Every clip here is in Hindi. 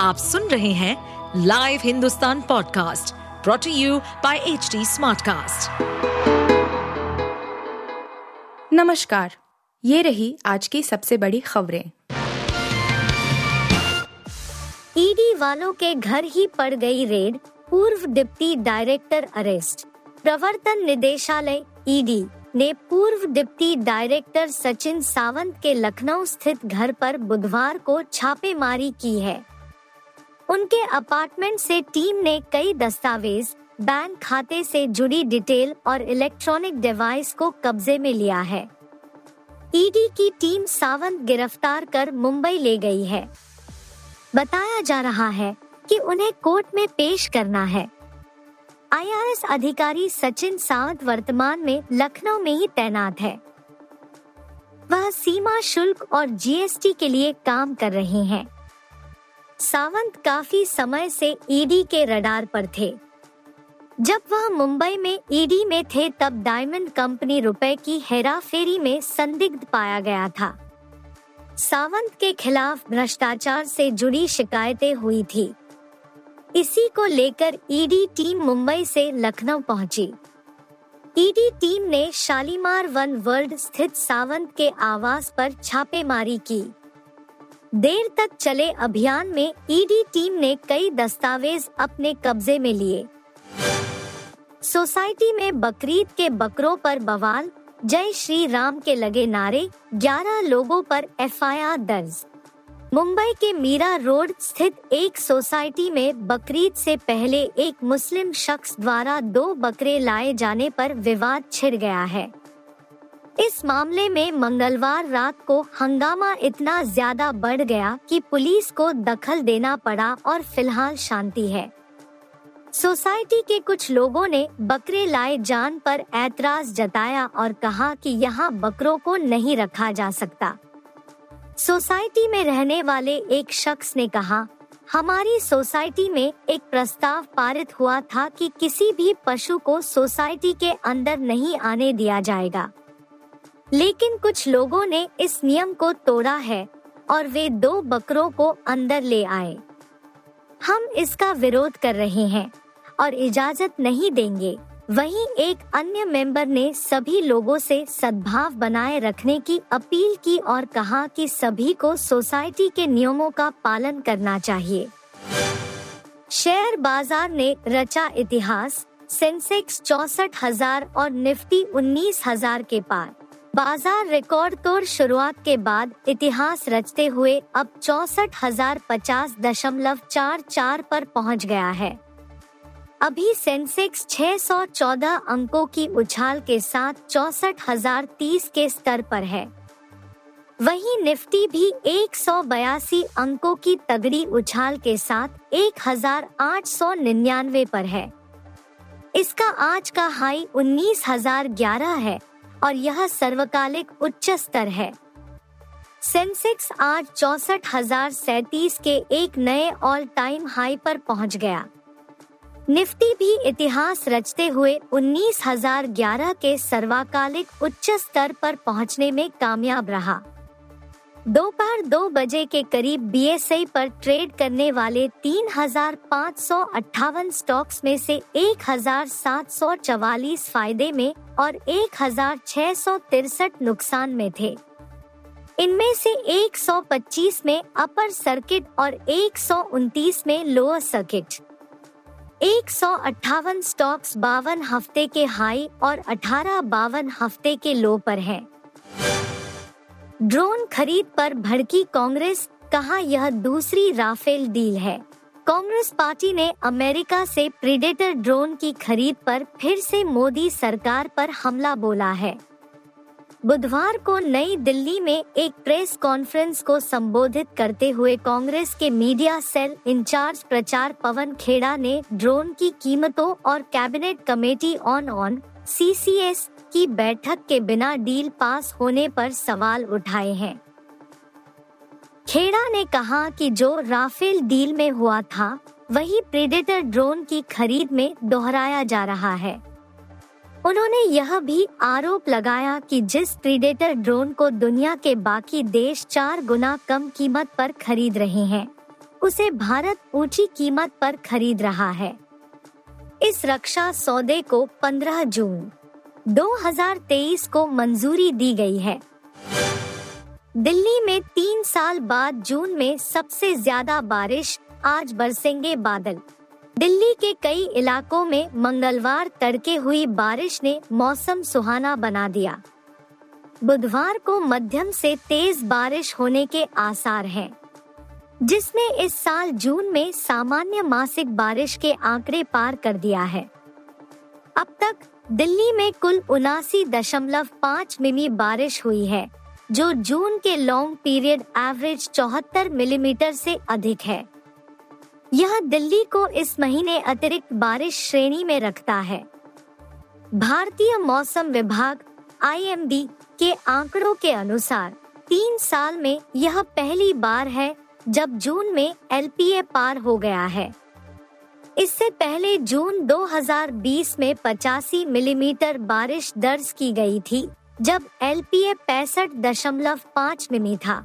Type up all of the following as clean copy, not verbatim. आप सुन रहे हैं live Hindustan podcast brought to you by HT Smartcast. नमस्कार, ये रही आज की सबसे बड़ी खबरें। ईडी वालों के घर ही पड़ गई रेड, पूर्व डिप्टी डायरेक्टर अरेस्ट। प्रवर्तन निदेशालय ईडी ने पूर्व डिप्टी डायरेक्टर सचिन सावंत के लखनऊ स्थित घर पर बुधवार को छापेमारी की है। उनके अपार्टमेंट से टीम ने कई दस्तावेज, बैंक खाते से जुड़ी डिटेल और इलेक्ट्रॉनिक डिवाइस को कब्जे में लिया है। ईडी की टीम सावंत गिरफ्तार कर मुंबई ले गई है। बताया जा रहा है कि उन्हें कोर्ट में पेश करना है। आईआरएस अधिकारी सचिन सावंत वर्तमान में लखनऊ में ही तैनात है। वह सीमा शुल्क और जीएसटी के लिए काम कर रहे हैं। सावंत काफी समय से ईडी के रडार पर थे। जब वह मुंबई में ईडी में थे तब डायमंड कंपनी रुपए की हेराफेरी में संदिग्ध पाया गया था। सावंत के खिलाफ भ्रष्टाचार से जुड़ी शिकायतें हुई थी। इसी को लेकर ईडी टीम मुंबई से लखनऊ पहुंची। ईडी टीम ने शालीमार वन वर्ल्ड स्थित सावंत के आवास पर छापेमारी की। देर तक चले अभियान में ईडी टीम ने कई दस्तावेज अपने कब्जे में लिए। सोसाइटी में बकरीद के बकरों पर बवाल, जय श्री राम के लगे नारे, 11 लोगों पर एफआईआर दर्ज। मुंबई के मीरा रोड स्थित एक सोसाइटी में बकरीद से पहले एक मुस्लिम शख्स द्वारा 2 बकरे लाए जाने पर विवाद छिड़ गया है। इस मामले में मंगलवार रात को हंगामा इतना ज्यादा बढ़ गया कि पुलिस को दखल देना पड़ा और फिलहाल शांति है। सोसाइटी के कुछ लोगों ने बकरे लाए जान पर ऐतराज जताया और कहा कि यहाँ बकरों को नहीं रखा जा सकता। सोसाइटी में रहने वाले एक शख्स ने कहा, हमारी सोसाइटी में एक प्रस्ताव पारित हुआ था कि किसी भी पशु को सोसाइटी के अंदर नहीं आने दिया जाएगा, लेकिन कुछ लोगों ने इस नियम को तोड़ा है और वे 2 बकरों को अंदर ले आए। हम इसका विरोध कर रहे हैं और इजाजत नहीं देंगे। वहीं एक अन्य मेंबर ने सभी लोगों से सद्भाव बनाए रखने की अपील की और कहा कि सभी को सोसाइटी के नियमों का पालन करना चाहिए। शेयर बाजार ने रचा इतिहास, सेंसेक्स 64,000 और निफ्टी 19,000 के पार। बाजार रिकॉर्ड तोड़ शुरुआत के बाद इतिहास रचते हुए अब 64,050.44 पर पहुंच गया है। अभी सेंसेक्स 614 अंकों की उछाल के साथ 64,030 के स्तर पर है। वहीं निफ्टी भी 182 अंकों की तगड़ी उछाल के साथ 1,899 पर है। इसका आज का हाई 19,011 है और यह सर्वकालिक उच्च स्तर है। सेंसेक्स आज 64,037 के एक नए ऑल टाइम हाई पर पहुंच गया। निफ्टी भी इतिहास रचते हुए 19,011 के सर्वाकालिक उच्च स्तर पर पहुंचने में कामयाब रहा। दोपहर 2 बजे के करीब बीएसई पर ट्रेड करने वाले 3,558 स्टॉक्स में से 1,744 फायदे में और 1,663 नुकसान में थे। इनमें से 125 में अपर सर्किट और 129 में लोअर सर्किट। 158 स्टॉक्स 52 हफ्ते के हाई और 18 52 हफ्ते के लो पर हैं। ड्रोन खरीद पर भड़की कांग्रेस, कहा यह दूसरी राफेल डील है। कांग्रेस पार्टी ने अमेरिका से प्रीडेटर ड्रोन की खरीद पर फिर से मोदी सरकार पर हमला बोला है। बुधवार को नई दिल्ली में एक प्रेस कॉन्फ्रेंस को संबोधित करते हुए कांग्रेस के मीडिया सेल इंचार्ज प्रचार पवन खेड़ा ने ड्रोन की कीमतों और कैबिनेट कमेटी ऑन सीसीएस की बैठक के बिना डील पास होने पर सवाल उठाए हैं। खेड़ा ने कहा कि जो राफेल डील में हुआ था वही प्रेडेटर ड्रोन की खरीद में दोहराया जा रहा है। उन्होंने यह भी आरोप लगाया कि जिस प्रीडेटर ड्रोन को दुनिया के बाकी देश 4 गुना कम कीमत पर खरीद रहे हैं, उसे भारत ऊंची कीमत पर खरीद रहा है। इस रक्षा सौदे को 15 जून 2023 को मंजूरी दी गई है। दिल्ली में 3 साल बाद जून में सबसे ज्यादा बारिश, आज बरसेंगे बादल। दिल्ली के कई इलाकों में मंगलवार तड़के हुई बारिश ने मौसम सुहाना बना दिया। बुधवार को मध्यम से तेज बारिश होने के आसार हैं, जिसने इस साल जून में सामान्य मासिक बारिश के आंकड़े पार कर दिया है। अब तक दिल्ली में कुल 79.5 मिमी बारिश हुई है, जो जून के लॉन्ग पीरियड एवरेज 74 मिलीमीटर से अधिक है। यह दिल्ली को इस महीने अतिरिक्त बारिश श्रेणी में रखता है। भारतीय मौसम विभाग (आईएमडी) के आंकड़ों के अनुसार 3 साल में यह पहली बार है जब जून में एलपीए पार हो गया है। इससे पहले जून 2020 में 85 मिलीमीटर बारिश दर्ज की गई थी, जब एलपीए 65.5 मिमी था।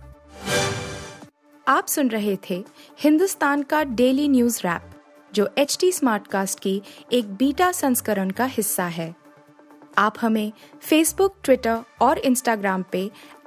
आप सुन रहे थे हिंदुस्तान का डेली न्यूज रैप, जो HT स्मार्टकास्ट की एक बीटा संस्करण का हिस्सा है। आप हमें फेसबुक, ट्विटर और इंस्टाग्राम पे